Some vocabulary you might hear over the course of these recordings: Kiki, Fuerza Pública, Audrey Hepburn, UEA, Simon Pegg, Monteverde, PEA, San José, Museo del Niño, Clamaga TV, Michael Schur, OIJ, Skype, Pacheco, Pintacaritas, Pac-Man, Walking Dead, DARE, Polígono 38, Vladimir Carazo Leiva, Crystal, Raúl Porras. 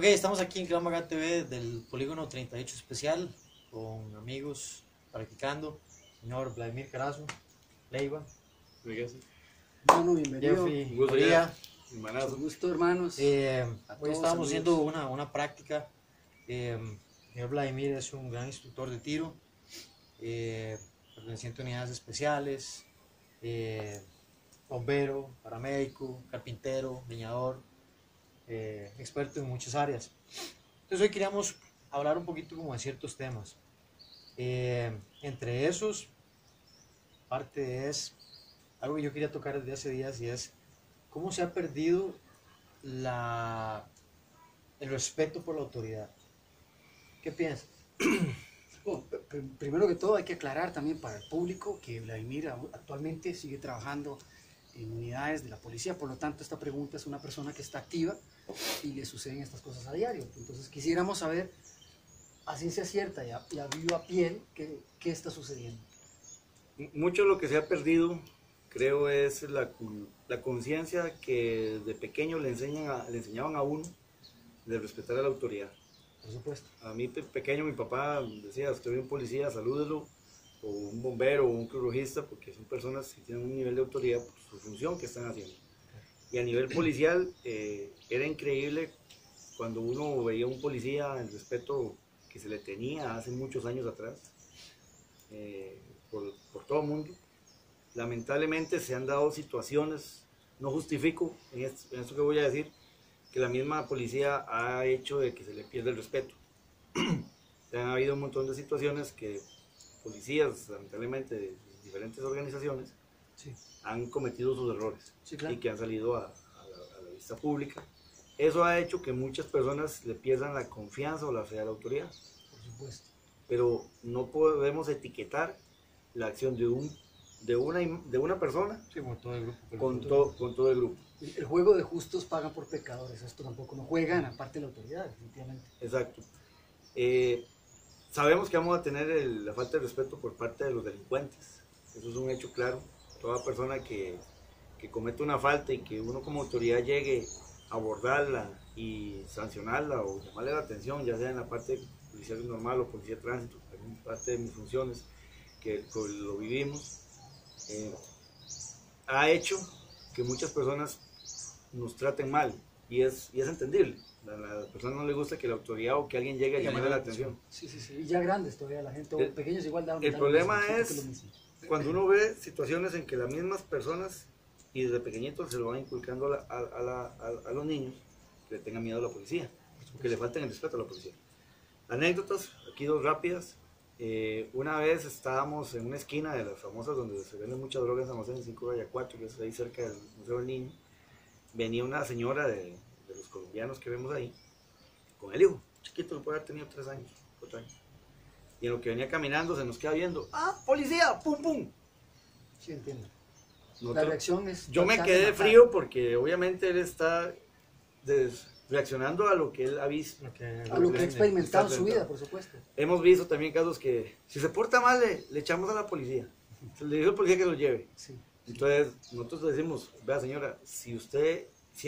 Ok, estamos aquí en Clamaga TV del Polígono 38 especial con amigos practicando. Señor Vladimir Carazo Leiva. Bueno, bienvenido. Jeffy, un gusto, hermanos. Hoy estábamos haciendo una práctica. El señor Vladimir es un gran instructor de tiro, perteneciente a unidades especiales, bombero, paramédico, carpintero, leñador, experto en muchas áreas. Entonces hoy queríamos hablar un poquito como de ciertos temas. Entre esos, parte es algo que yo quería tocar desde hace días, y es cómo se ha perdido el respeto por la autoridad. ¿Qué piensas? Bueno, primero que todo hay que aclarar también para el público que Vladimir actualmente sigue trabajando en unidades de la policía, por lo tanto esta pregunta es una persona que está activa y le suceden estas cosas a diario. Entonces quisiéramos saber a ciencia cierta y a viva piel qué está sucediendo. Mucho de lo que se ha perdido, creo, es la conciencia que de pequeño le enseñaban a uno de respetar a la autoridad. Por supuesto. A mí pequeño mi papá decía: usted ve un policía, salúdelo, o un bombero, o un cruzrojista, porque son personas que tienen un nivel de autoridad por su función que están haciendo. Y a nivel policial era increíble cuando uno veía a un policía, el respeto que se le tenía hace muchos años atrás por todo el mundo. Lamentablemente se han dado situaciones, no justifico en esto que voy a decir, que la misma policía ha hecho de que se le pierda el respeto. Ha habido un montón de situaciones que policías, lamentablemente, de diferentes organizaciones, sí, han cometido sus errores, sí, claro, y que han salido a la vista pública. Eso ha hecho que muchas personas le pierdan la confianza o la fe a la autoridad. Por supuesto. Pero no podemos etiquetar la acción de una persona, sí, con todo el grupo. Con todo el grupo. El juego de justos pagan por pecadores, esto tampoco no juegan, aparte de la autoridad, definitivamente. Exacto. Sabemos que vamos a tener la falta de respeto por parte de los delincuentes, eso es un hecho claro. Toda persona que comete una falta y que uno como autoridad llegue a abordarla y sancionarla o llamarle la atención, ya sea en la parte policial normal o policía de tránsito, en parte de mis funciones, que lo vivimos, ha hecho que muchas personas nos traten mal, y es entendible. A la persona no le gusta que la autoridad o que alguien llegue a llamarle la atención. Sí, sí, sí, y ya grandes todavía la gente, o pequeños igual da un el problema es cuando uno ve situaciones en que las mismas personas, y desde pequeñitos se lo van inculcando a los niños, que le tengan miedo a la policía, que le falten el respeto a la policía. Anécdotas, aquí dos rápidas. Una vez estábamos en una esquina de las famosas donde se venden muchas drogas en San José, en 5 Raya 4, que es ahí cerca del Museo del Niño. Venía una señora de los colombianos que vemos ahí, con el hijo, chiquito, no puede haber tenido 3 años, 4 años. Y en lo que venía caminando se nos queda viendo: ¡ah, policía! ¡Pum, pum! Sí, entiendo. La reacción es... Yo me quedé frío porque obviamente él está reaccionando a lo que él ha visto, a lo que ha experimentado en su vida, por supuesto. Hemos visto también casos que si se porta mal le echamos a la policía, se le dice al policía que lo lleve. Sí, sí. Entonces nosotros le decimos: vea, señora, si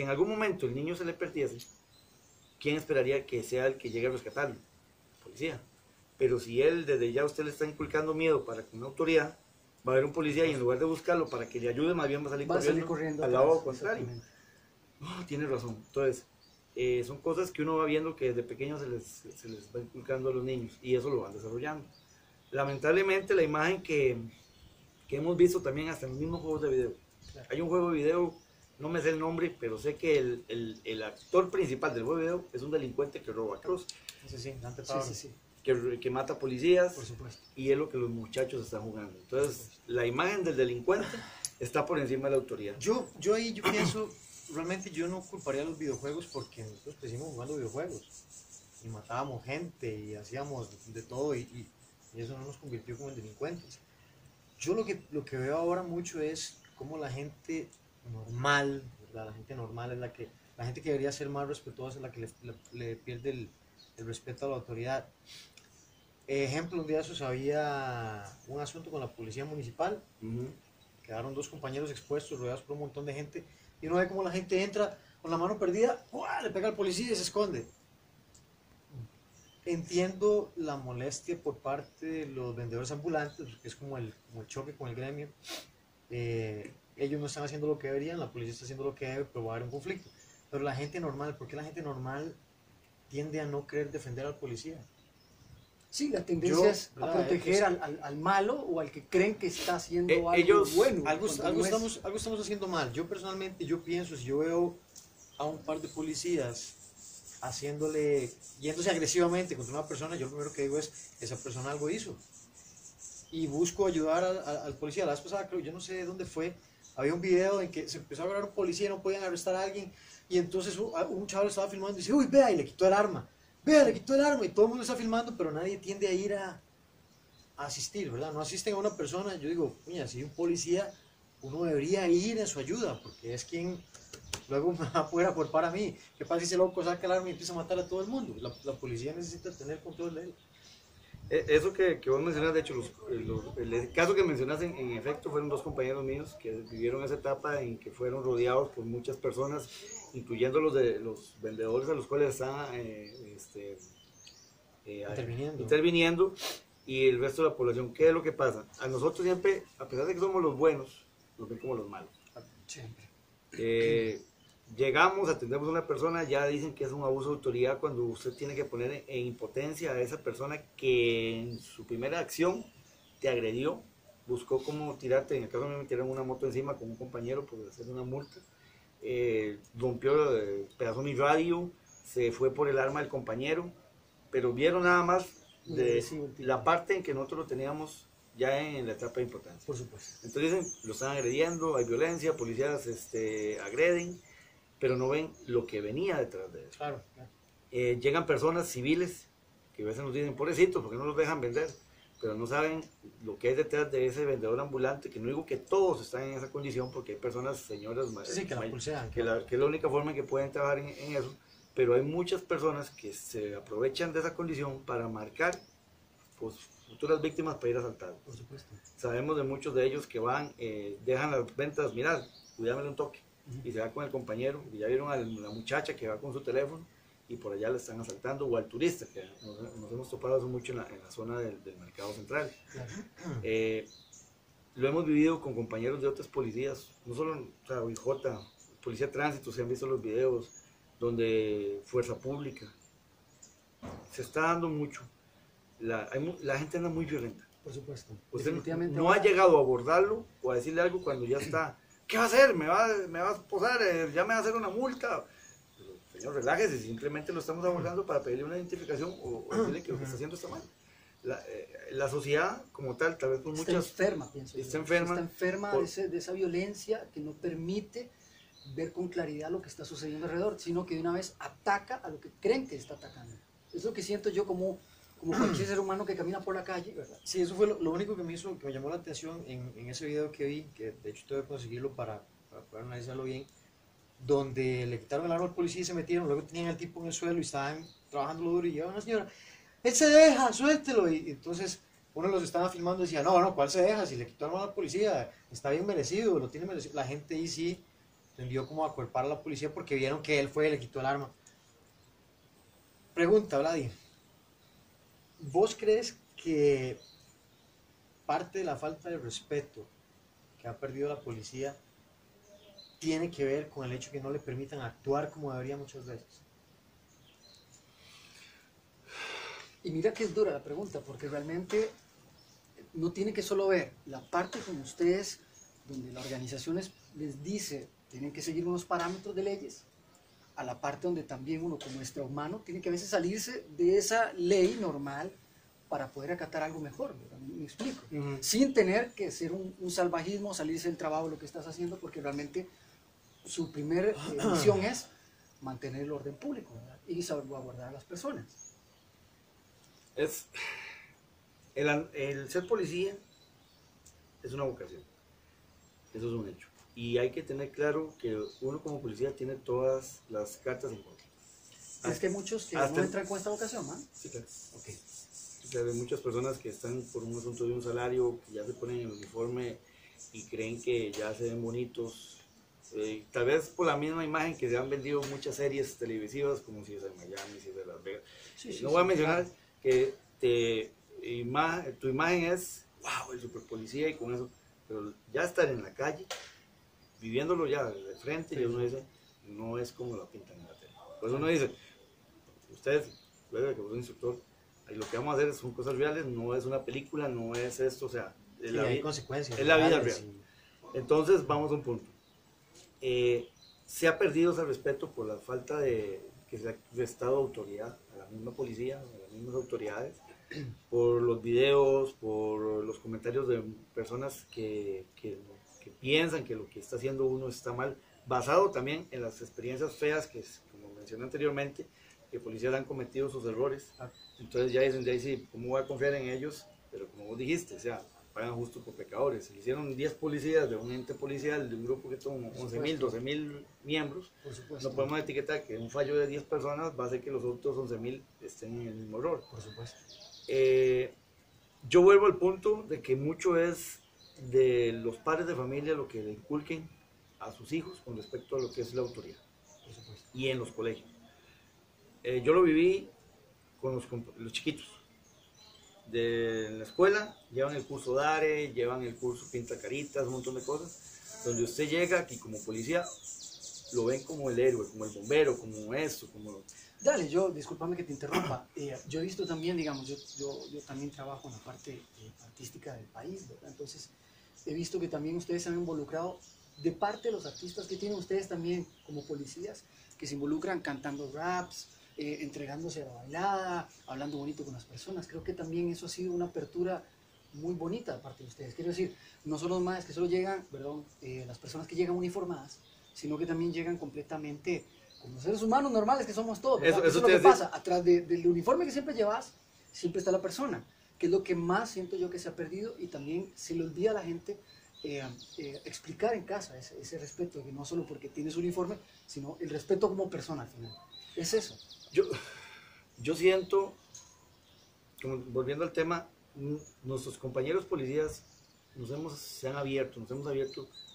en algún momento el niño se le perdiese, ¿quién esperaría que sea el que llegue a rescatarlo? El policía. Pero si él desde ya usted le está inculcando miedo para que una autoridad, va a haber un policía y en lugar de buscarlo para que le ayude, más bien va a salir corriendo al lado contrario. Oh, tiene razón. Entonces son cosas que uno va viendo que desde pequeño se les va inculcando a los niños, y eso lo van desarrollando. Lamentablemente la imagen que hemos visto también hasta en los mismos juegos de video. Claro. Hay un juego de video, no me sé el nombre, pero sé que el actor principal del juego de video es un delincuente que roba carros. Sí, sí, sí. Que mata policías. Por supuesto. Y es lo que los muchachos están jugando. Entonces la imagen del delincuente está por encima de la autoridad. Yo ahí pienso... Realmente yo no culparía a los videojuegos, porque nosotros crecimos jugando videojuegos y matábamos gente y hacíamos de todo, y eso no nos convirtió como en delincuentes. Yo lo que veo ahora mucho es cómo la gente normal, ¿verdad? La gente normal es la gente que debería ser más respetuosa, es la que le pierde el respeto a la autoridad. Ejemplo, un día de esos había un asunto con la policía municipal, quedaron 2 compañeros expuestos, rodeados por un montón de gente. Y uno ve cómo la gente entra con la mano perdida, ¡buah!, le pega al policía y se esconde. Entiendo la molestia por parte de los vendedores ambulantes, que es como el choque con el gremio. Ellos no están haciendo lo que deberían, la policía está haciendo lo que debe, pero va a haber un conflicto. Pero la gente normal, ¿por qué la gente normal tiende a no querer defender al policía? Sí, la tendencia es a proteger al malo o al que creen que está haciendo algo bueno. Algo estamos haciendo mal. Yo personalmente, yo pienso, si yo veo a un par de policías yéndose agresivamente contra una persona, yo lo primero que digo es, esa persona algo hizo. Y busco ayudar al policía. La vez pasada, creo, yo no sé dónde fue, había un video en que se empezó a agarrar un policía y no podían arrestar a alguien. Y entonces un chaval estaba filmando y dice, uy, vea, y le quitó el arma. Vea, le quitó el arma y todo el mundo está filmando, pero nadie tiende a ir a asistir, ¿verdad? No asisten a una persona. Yo digo, mira, si hay un policía, uno debería ir en su ayuda, porque es quien luego me va a poder aportar a mí. ¿Qué pasa si ese loco saca el arma y empieza a matar a todo el mundo? La policía necesita tener control de él. Eso que vos mencionas, de hecho, el caso que mencionas, en efecto, fueron dos compañeros míos que vivieron esa etapa en que fueron rodeados por muchas personas, incluyendo los vendedores a los cuales están interviniendo, y el resto de la población. ¿Qué es lo que pasa? A nosotros siempre, a pesar de que somos los buenos, nos ven como los malos. Siempre. Llegamos, atendemos a una persona, ya dicen que es un abuso de autoridad, cuando usted tiene que poner en impotencia a esa persona que en su primera acción te agredió, buscó cómo tirarte. En el caso de mí, me tiraron una moto encima con un compañero por hacer una multa. Rompió, pedazó mi radio, se fue por el arma del compañero, pero vieron nada más de la parte en que nosotros lo teníamos ya en la etapa de impotencia. Por supuesto. Entonces dicen, lo están agrediendo, hay violencia, policías agreden, pero no ven lo que venía detrás de eso. Claro, claro. Llegan personas civiles que a veces nos dicen, pobrecitos, porque no los dejan vender, pero no saben lo que hay detrás de ese vendedor ambulante, que no digo que todos están en esa condición, porque hay personas, señoras, que es la única forma en que pueden trabajar en eso, pero hay muchas personas que se aprovechan de esa condición para marcar, pues, futuras víctimas para ir a asaltar. Por supuesto. Sabemos de muchos de ellos que van, dejan las ventas, mirad, cuídame un toque, y se va con el compañero, y ya vieron a la muchacha que va con su teléfono, y por allá le están asaltando, o al turista, que nos hemos topado eso mucho en la zona del mercado central. Lo hemos vivido con compañeros de otras policías, no solo, o sea, OIJ, Policía de Tránsito, se han visto los videos, donde Fuerza Pública, se está dando mucho. La gente anda muy violenta. Por supuesto. Usted no ha llegado a abordarlo o a decirle algo cuando ya está. ¿Qué va a hacer? ¿Me va a posar? ¿Ya me va a hacer una multa? Pero, señor, relájese, simplemente lo estamos abordando para pedirle una identificación o decirle que lo que está haciendo está mal. La sociedad como tal vez por muchas... Está enferma, pienso yo. Está enferma. Está enferma de esa violencia que no permite ver con claridad lo que está sucediendo alrededor, sino que de una vez ataca a lo que creen que está atacando. Es lo que siento yo como cualquier ser humano que camina por la calle, ¿verdad? Sí, eso fue lo único que me llamó la atención en ese video que vi, que de hecho tuve que conseguirlo para poder analizarlo bien, donde le quitaron el arma al policía y se metieron, luego tenían al tipo en el suelo y estaban trabajando duro y llevaban a una señora, él se deja, suéltelo, y entonces uno de los que estaba filmando decía, no, ¿cuál se deja? Si le quitó el arma al policía, está bien merecido, lo tiene merecido. La gente ahí sí tendió como a acuerpar a la policía porque vieron que él fue y le quitó el arma. Pregunta, Vladimir. ¿Vos crees que parte de la falta de respeto que ha perdido la policía tiene que ver con el hecho que no le permitan actuar como debería muchas veces? Y mira que es dura la pregunta, porque realmente no tiene que solo ver la parte con ustedes, donde las organizaciones les dice tienen que seguir unos parámetros de leyes, a la parte donde también uno como extra humano tiene que a veces salirse de esa ley normal para poder acatar algo mejor, ¿verdad? Me explico. Sin tener que ser un salvajismo, salirse del trabajo, lo que estás haciendo, porque realmente su primera misión es mantener el orden público, ¿verdad? Y salvaguardar a las personas. El ser policía es una vocación, eso es un hecho. Y hay que tener claro que uno como policía tiene todas las cartas en contra. Es que muchos que no entran con esta vocación, ¿no? Sí, claro. Okay. Claro, hay muchas personas que están por un asunto de un salario, que ya se ponen en uniforme y creen que ya se ven bonitos. Tal vez por la misma imagen que se han vendido muchas series televisivas, como si es de Miami, si es de Las Vegas. Sí, no voy a mencionar, claro. que tu imagen es, wow, el superpolicía y con eso, pero ya estar en la calle, viviéndolo ya de frente, y uno dice, no es como lo pintan en la tele. Por eso uno dice, ustedes, luego que vos instructor, lo que vamos a hacer son cosas reales, no es una película, no es esto, o sea, es la, hay consecuencias, es la vida real. Y... Entonces, vamos a un punto. Se ha perdido ese respeto por la falta de que se ha prestado autoridad a la misma policía, a las mismas autoridades, por los videos, por los comentarios de personas que piensan que lo que está haciendo uno está mal, basado también en las experiencias feas que, como mencioné anteriormente, que policías han cometido sus errores. Entonces ya dicen, sí, ¿cómo voy a confiar en ellos? Pero como vos dijiste, o sea, pagan justo por pecadores. Se hicieron 10 policías de un ente policial, de un grupo que tuvo 11.000, 12.000 miembros. Por supuesto. No podemos etiquetar que un fallo de 10 personas va a hacer que los otros 11.000 estén en el mismo error. Por supuesto. Yo vuelvo al punto de que mucho es de los padres de familia lo que le inculquen a sus hijos con respecto a lo que es la autoridad. Por supuesto. Y en los colegios. Yo lo viví con los chiquitos. De la escuela, llevan el curso DARE, llevan el curso Pintacaritas, un montón de cosas, donde usted llega aquí como policía, lo ven como el héroe, como el bombero, como esto, como... Dale, yo, discúlpame que te interrumpa, yo he visto también, digamos, yo también trabajo en la parte artística del país, ¿verdad? Entonces, he visto que también ustedes se han involucrado, de parte de los artistas que tienen ustedes también como policías, que se involucran cantando raps, entregándose a la bailada, hablando bonito con las personas. Creo que también eso ha sido una apertura muy bonita de parte de ustedes. Quiero decir, no son los más que solo llegan, perdón, las personas que llegan uniformadas, sino que también llegan completamente como seres humanos normales que somos todos. Eso es lo que pasa. Atrás del uniforme que siempre llevas, siempre está la persona, que es lo que más siento yo que se ha perdido y también se le olvida a la gente explicar en casa ese respeto, que no solo porque tienes uniforme, sino el respeto como persona al final. Es eso. Yo siento, como volviendo al tema, nuestros compañeros policías se han abierto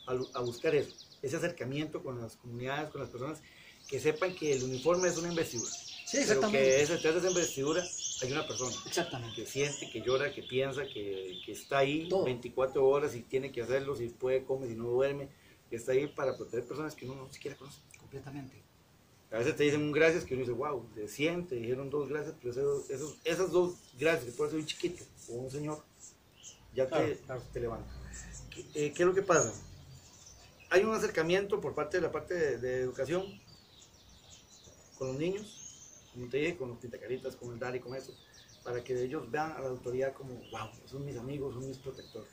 a buscar eso, ese acercamiento con las comunidades, con las personas, que sepan que el uniforme es una investidura. Sí, exactamente. Pero que detrás de esa investidura hay una persona. Exactamente. Que siente, que llora, que piensa, que está ahí todo. 24 horas y tiene que hacerlo, si puede, come, si no duerme, que está ahí para proteger personas que uno no siquiera conoce. Completamente. A veces te dicen un gracias que uno dice, wow, de 100 te dijeron 2 gracias, pero esas 2 gracias que puede ser un chiquito o un señor, ya te levanta. ¿Qué es lo que pasa? Hay un acercamiento por parte de la parte de educación con los niños, como te dije, con los pintacaritas, con el DARI, con eso, para que ellos vean a la autoridad como, wow, son mis amigos, son mis protectores.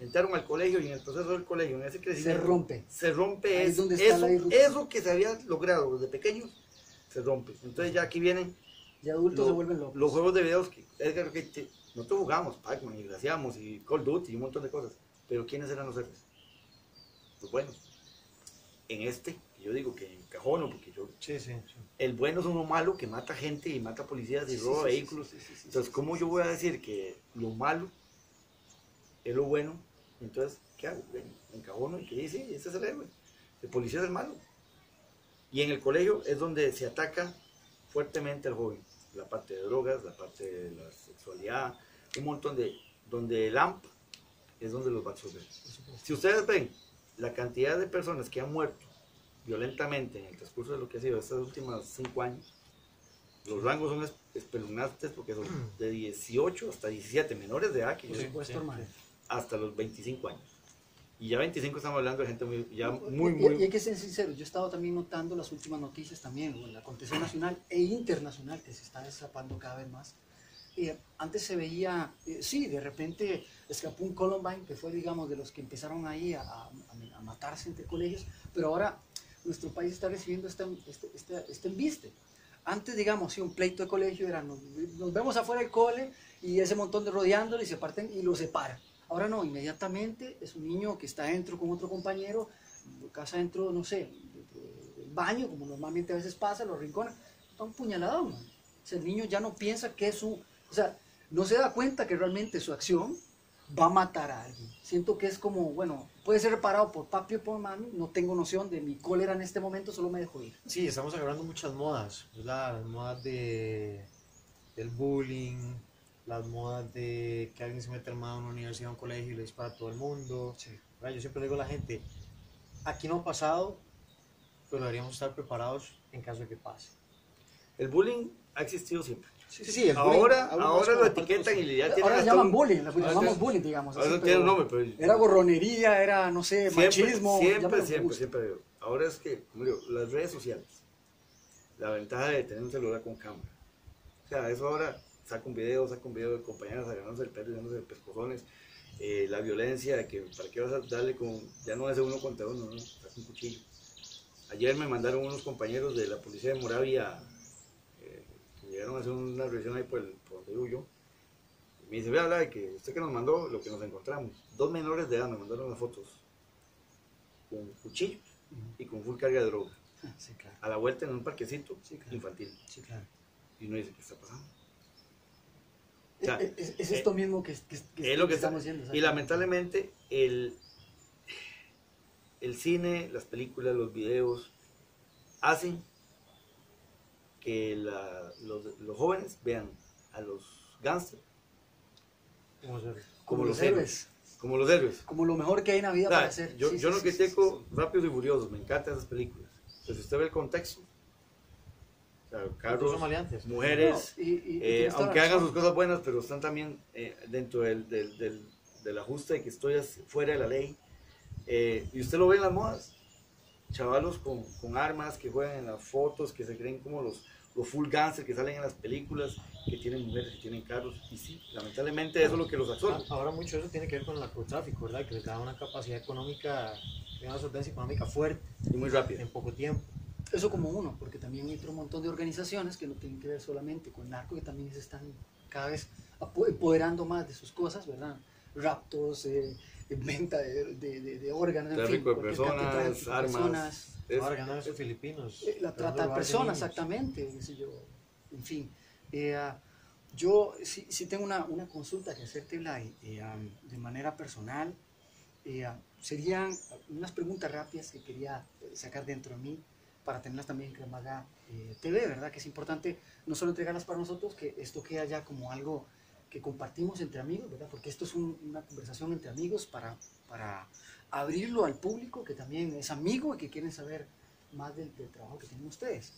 Entraron al colegio y en el proceso del colegio, en ese crecimiento, se rompe eso que se había logrado desde pequeños, se rompe. Entonces ya aquí vienen, ya adultos se vuelven locos. Los juegos de videos que Edgar, nosotros jugamos Pac-Man y glaciamos y Call of Duty y un montón de cosas, pero ¿quiénes eran los héroes? Los buenos. En yo digo que encajono, porque yo... Sí. El bueno es uno malo que mata gente y mata policías y roba vehículos. Sí. Entonces, ¿cómo yo voy a decir que lo malo es lo bueno? Entonces, ¿qué hago? Encajono y que dice, sí, ese es el héroe. El policía es el malo. Y en el colegio es donde se ataca fuertemente al joven. La parte de drogas, la parte de la sexualidad, un montón de... Donde el AMP es donde los va a absorber. Si ustedes ven la cantidad de personas que han muerto violentamente en el transcurso de lo que ha sido estas últimas 5 años, los rangos son espeluznantes porque son de 18 hasta 17 menores de edad, que por supuesto, hasta los 25 años. Y ya 25 estamos hablando de gente muy... Y hay que ser sincero, yo he estado también notando las últimas noticias también, el acontecer nacional e internacional que se está destapando cada vez más. Antes se veía, sí, de repente escapó un Columbine, que fue, digamos, de los que empezaron ahí a matarse entre colegios, pero ahora nuestro país está recibiendo este embiste. Antes, digamos, si un pleito de colegio era, nos vemos afuera del cole y ese montón de rodeándolo y se parten y lo separan. Ahora no, inmediatamente es un niño que está adentro con otro compañero, casa adentro, no sé, el baño, como normalmente a veces pasa, los rincones, está un puñalado, man. O sea, el niño ya no piensa que o sea, no se da cuenta que realmente su acción va a matar a alguien. Siento que es como, bueno, puede ser reparado por papi o por mami, no tengo noción de mi cólera en este momento, solo me dejo ir. Sí, estamos agarrando muchas modas, ¿verdad? Modas de del bullying, las modas de que alguien se mete armado a una universidad, a un colegio y le dispara a todo el mundo. Sí. Yo siempre digo a la gente, aquí no ha pasado, pero deberíamos estar preparados en caso de que pase. El bullying ha existido siempre. Sí, sí, sí, ahora lo etiquetan y ya tienen... Ahora se llaman bullying, lo llamamos bullying, digamos. Ahora no tiene un nombre, pero... Era gorronería, era, no sé, machismo... Siempre. Ahora es que, como digo, las redes sociales, la ventaja de tener un celular con cámara. O sea, eso ahora, saca un video de compañeras agarrándose el pelo, agarrándose de pescozones, la violencia, de que para qué vas a darle con... Ya no es uno contra uno, no, sacas un cuchillo. Ayer me mandaron unos compañeros de la policía de Moravia... Llegaron a hacer una revisión ahí por donde huyo. Y me dice, vea, habla de que usted que nos mandó lo que nos encontramos. Dos menores de edad me mandaron las fotos con cuchillo y con full carga de droga. Sí, claro. A la vuelta en un parquecito infantil. Sí, claro. Y uno dice, ¿qué está pasando? O sea, es esto mismo que estamos haciendo. ¿Sabes? Y lamentablemente el cine, las películas, los videos hacen que los jóvenes vean a los gángsters como los héroes. Como los héroes. Como lo mejor que hay en la vida para hacer. Yo no critico Rápidos y Furiosos, me encantan esas películas. Pero si usted ve el contexto, o sea, carros, mujeres, aunque hagan sus cosas buenas, pero están también dentro del ajuste de que estoy fuera de la ley. Y usted lo ve en las modas. Chavalos con armas, que juegan en las fotos, que se creen como los full gangsters que salen en las películas, que tienen mujeres, que tienen carros, y sí, lamentablemente eso es lo que los absorbe. Ahora mucho eso tiene que ver con el narcotráfico, ¿verdad? Que les da una capacidad económica, una solvencia económica fuerte. Y muy rápido. En poco tiempo. Eso como uno, porque también hay otro montón de organizaciones que no tienen que ver solamente con narco, que también se están cada vez apoderando más de sus cosas, ¿verdad? Raptos, venta de órganos, tráfico de personas, armas, órganos filipinos, la trata de personas, exactamente, en fin. Yo sí tengo una consulta que hacerte, Vlad, de manera personal. Serían unas preguntas rápidas que quería sacar dentro de mí para tenerlas también en Clamaga TV, ¿verdad? Que es importante no solo entregarlas para nosotros, que esto queda ya como algo que compartimos entre amigos, ¿verdad? Porque esto es una conversación entre amigos para abrirlo al público que también es amigo y que quieren saber más del trabajo que tienen ustedes.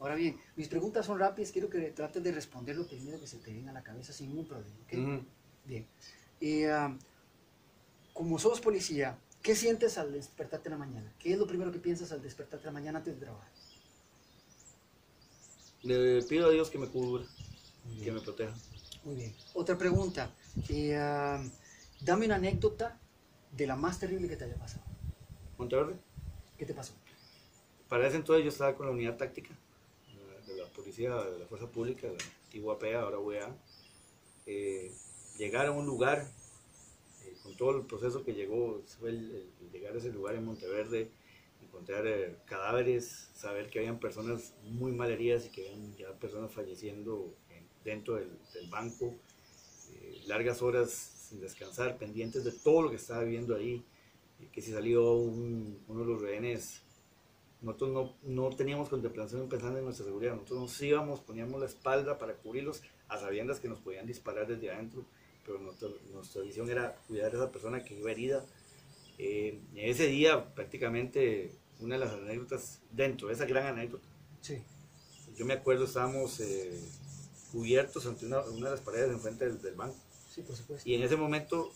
Ahora bien, mis preguntas son rápidas, quiero que trates de responder lo primero que se te venga a la cabeza sin ningún problema, ¿ok? Bien. Como sos policía, ¿qué sientes al despertarte en la mañana? ¿Qué es lo primero que piensas al despertarte en la mañana antes de trabajar? Le pido a Dios que me cubra, que me proteja. Muy bien. Otra pregunta. Dame una anécdota de la más terrible que te haya pasado. ¿Monteverde? ¿Qué te pasó? Para ese entonces yo estaba con la unidad táctica de la policía, de la Fuerza Pública, de la antigua PEA, ahora UEA. Llegar a un lugar, con todo el proceso que llegó, fue el llegar a ese lugar en Monteverde, encontrar cadáveres, saber que habían personas muy mal heridas y que habían ya personas falleciendo dentro del banco, largas horas sin descansar, pendientes de todo lo que estaba viviendo ahí, que si salió uno de los rehenes, nosotros no teníamos contemplación pensando en nuestra seguridad, nosotros nos íbamos, poníamos la espalda para cubrirlos, a sabiendas que nos podían disparar desde adentro, pero nuestra visión era cuidar a esa persona que iba herida. Ese día prácticamente una de las anécdotas, dentro de esa gran anécdota, sí. Yo me acuerdo, estábamos... cubiertos ante una de las paredes enfrente del banco. Sí, por supuesto. Y en ese momento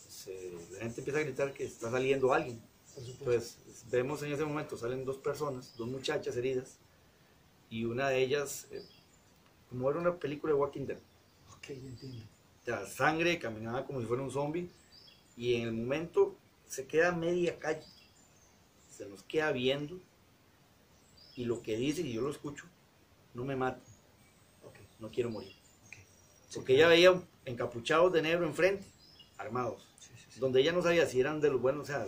la gente empieza a gritar que está saliendo alguien. Entonces vemos en ese momento, salen dos personas, dos muchachas heridas, y una de ellas, como era una película de Walking Dead. Ok, entiendo. O sea, sangre, caminaba como si fuera un zombie, y en el momento se queda media calle, se nos queda viendo, y lo que dice, y yo lo escucho, no me maten, no quiero morir. Porque ella veía encapuchados de negro enfrente, armados, donde ella no sabía si eran de los buenos, o sea,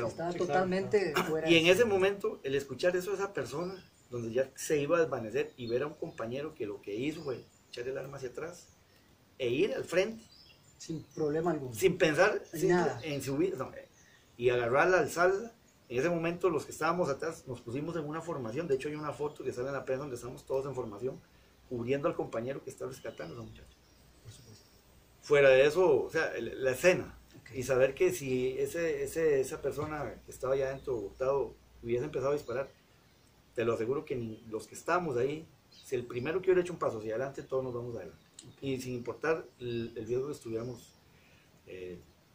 estaba totalmente fuera. Y en ese momento, el escuchar eso de esa persona, donde ya se iba a desvanecer, y ver a un compañero que lo que hizo fue echar el arma hacia atrás e ir al frente. Sin problema alguno. Sin pensar en su vida. No, y agarrarla, alzarla. En ese momento, los que estábamos atrás, nos pusimos en una formación. De hecho, hay una foto que sale en la prensa donde estamos todos en formación. cubriendo al compañero que está rescatando a los muchachos. Por supuesto. Fuera de eso, o sea, la escena. Okay. Y saber que si esa persona que estaba allá adentro, Gustavo, hubiese empezado a disparar, te lo aseguro que ni los que estábamos ahí, si el primero que hubiera hecho un paso hacia adelante, todos nos vamos adelante. Okay. Y sin importar el riesgo que estuviéramos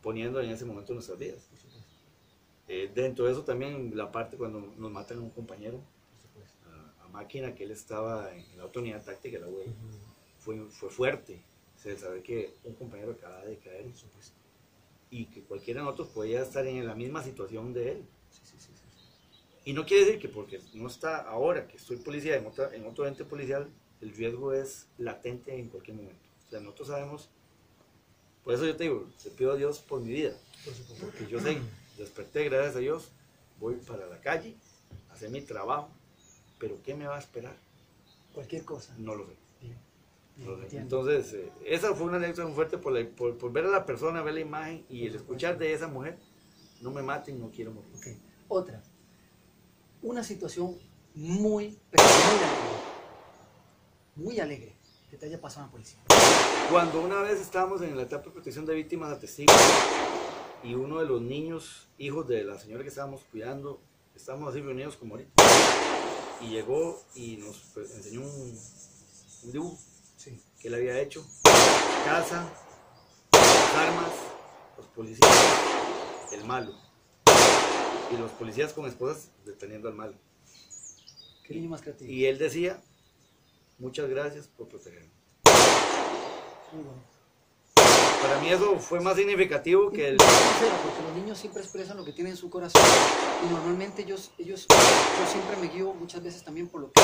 poniendo en ese momento en nuestras vidas. Por supuesto. Dentro de eso también la parte cuando nos matan a un compañero, a máquina, que él estaba en la otra unidad táctica, la UEA, fue fuerte. O sea, saber que un compañero acaba de caer y que cualquiera de nosotros podía estar en la misma situación de él. Sí, sí, sí, sí. Y no quiere decir que porque no está ahora, que soy policía en otro ente policial, el riesgo es latente en cualquier momento. O sea, nosotros sabemos, por eso yo te digo, te pido a Dios por mi vida, porque yo sé... Desperté, gracias a Dios, voy para la calle, a hacer mi trabajo, pero ¿qué me va a esperar? Cualquier cosa. No lo sé. Bien, bien, no lo sé. Entonces, esa fue una lección muy fuerte por ver a la persona, ver la imagen y el escuchar de esa mujer, no me maten, no quiero morir. Okay. Otra, una situación muy, pero muy alegre, que te haya pasado a la policía. Cuando una vez estábamos en la etapa de protección de víctimas a testigos, y uno de los niños, hijos de la señora que estábamos cuidando, estábamos así reunidos como ahorita, y llegó y nos enseñó un dibujo, sí, que él había hecho, casa, las armas, los policías, el malo, y los policías con esposas deteniendo al malo. Qué niño más creativo. Y él decía, muchas gracias por protegerme. Muy bueno. Para mí eso fue más significativo que el... Porque los niños siempre expresan lo que tienen en su corazón y normalmente yo siempre me guío muchas veces también por lo que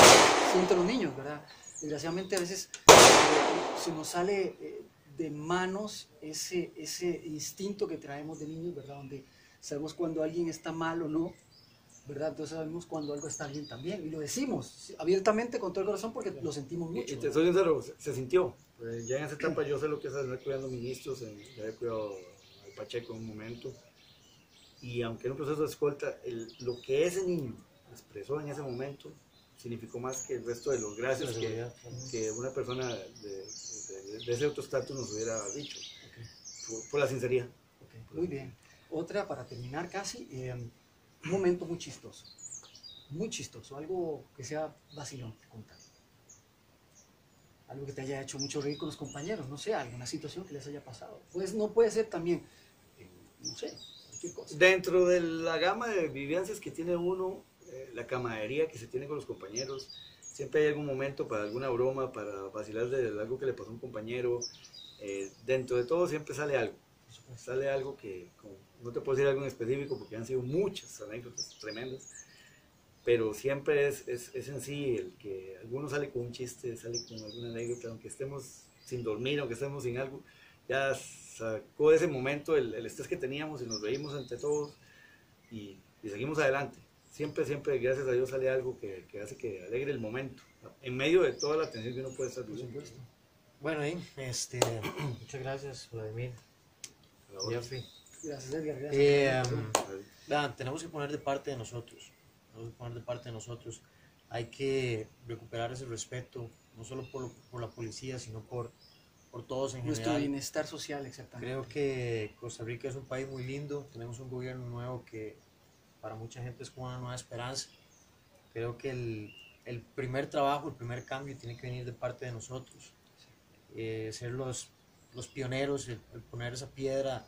sienten los niños, ¿verdad? Desgraciadamente a veces se nos sale de manos ese instinto que traemos de niños, ¿verdad? Donde sabemos cuando alguien está mal o no, ¿verdad? Entonces sabemos cuando algo está bien también y lo decimos abiertamente con todo el corazón porque lo sentimos mucho. Y te soy sincero, se sintió. Ya en esa etapa yo sé lo que es andar cuidando ministros, ya he cuidado al Pacheco en un momento, y aunque era un proceso de escolta, lo que ese niño expresó en ese momento significó más que el resto de los gracias que una persona de ese otro estatus nos hubiera dicho, okay, por la sinceridad. Okay. Muy bien. Otra para terminar casi, un momento muy chistoso, algo que sea vacilón de contar. Algo que te haya hecho mucho reír con los compañeros, no sé, alguna situación que les haya pasado. Pues no puede ser también, no sé, cualquier cosa. Dentro de la gama de vivencias que tiene uno, la camaradería que se tiene con los compañeros, siempre hay algún momento para alguna broma, para vacilar de algo que le pasó a un compañero. Dentro de todo siempre sale algo. Sale algo que, como, no te puedo decir algo en específico porque han sido muchas anécdotas tremendas. Pero siempre es en sí el que alguno sale con un chiste, sale con alguna anécdota, aunque estemos sin dormir, aunque estemos sin algo, ya sacó de ese momento el estrés que teníamos y nos reímos entre todos y seguimos adelante. Siempre, siempre, gracias a Dios, sale algo que hace que alegre el momento, en medio de toda la tensión que uno puede estar viviendo. Bueno, muchas gracias, Vladimir. Gracias, Edgar. Gracias. Tenemos que poner de parte de nosotros. Hay que recuperar ese respeto, no solo por la policía, sino por todos en general. Nuestro bienestar social, exactamente. Creo que Costa Rica es un país muy lindo, tenemos un gobierno nuevo que para mucha gente es como una nueva esperanza. Creo que el primer trabajo, el primer cambio tiene que venir de parte de nosotros. Ser los pioneros, el poner esa piedra,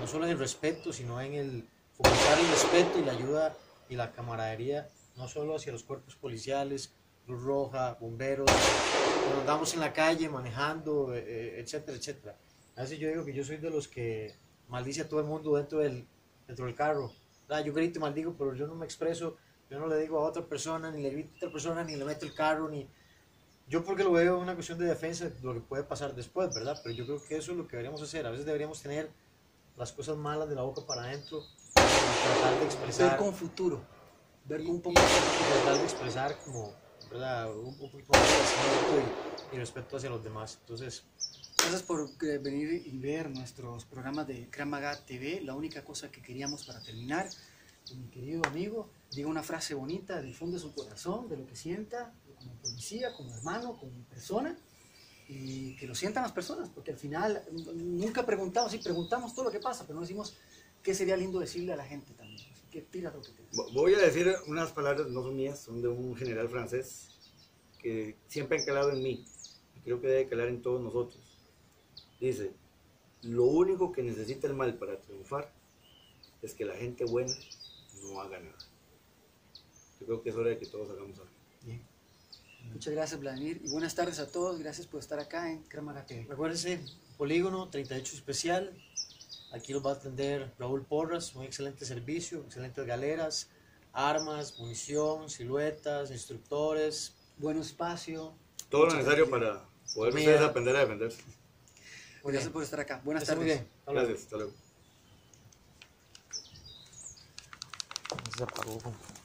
no solo en el respeto, sino en el fomentar el respeto y la ayuda y la camaradería, no solo hacia los cuerpos policiales, Cruz Roja, bomberos, cuando andamos en la calle manejando, etcétera, etcétera. A veces yo digo que yo soy de los que maldice a todo el mundo dentro del carro. Yo grito y maldigo, pero yo no me expreso, yo no le digo a otra persona, ni le grito a otra persona, ni le meto el carro, ni... Yo porque lo veo una cuestión de defensa, lo que puede pasar después, ¿verdad? Pero yo creo que eso es lo que deberíamos hacer. A veces deberíamos tener las cosas malas de la boca para adentro, tratar de expresar, ver con futuro, ver con un poco, tratar de expresar como, ¿verdad?, un poquito más de respeto y respeto hacia los demás. Entonces, gracias por venir y ver nuestros programas de Clamaga TV. La única cosa que queríamos para terminar, mi querido amigo, diga una frase bonita, difunde su corazón, de lo que sienta, como policía, como hermano, como persona, y que lo sientan las personas, porque al final nunca preguntamos, sí preguntamos todo lo que pasa, pero no decimos qué sería lindo decirle a la gente también. Así que tira lo que tienes. Voy a decir unas palabras, no son mías, son de un general francés, que siempre han calado en mí, y creo que debe calar en todos nosotros. Dice, lo único que necesita el mal para triunfar es que la gente buena no haga nada. Yo creo que es hora de que todos hagamos algo. Bien. Muchas gracias, Vladimir, y buenas tardes a todos. Gracias por estar acá en Clamaga TV. Recuérdense, Polígono 38 especial. Aquí los va a atender Raúl Porras, un excelente servicio, excelentes galeras, armas, munición, siluetas, instructores, buen espacio. Todo lo necesario para poder ustedes aprender a defenderse. Bueno, gracias por estar acá. Buenas tardes. Muy bien. Gracias, hasta luego. Se apagó.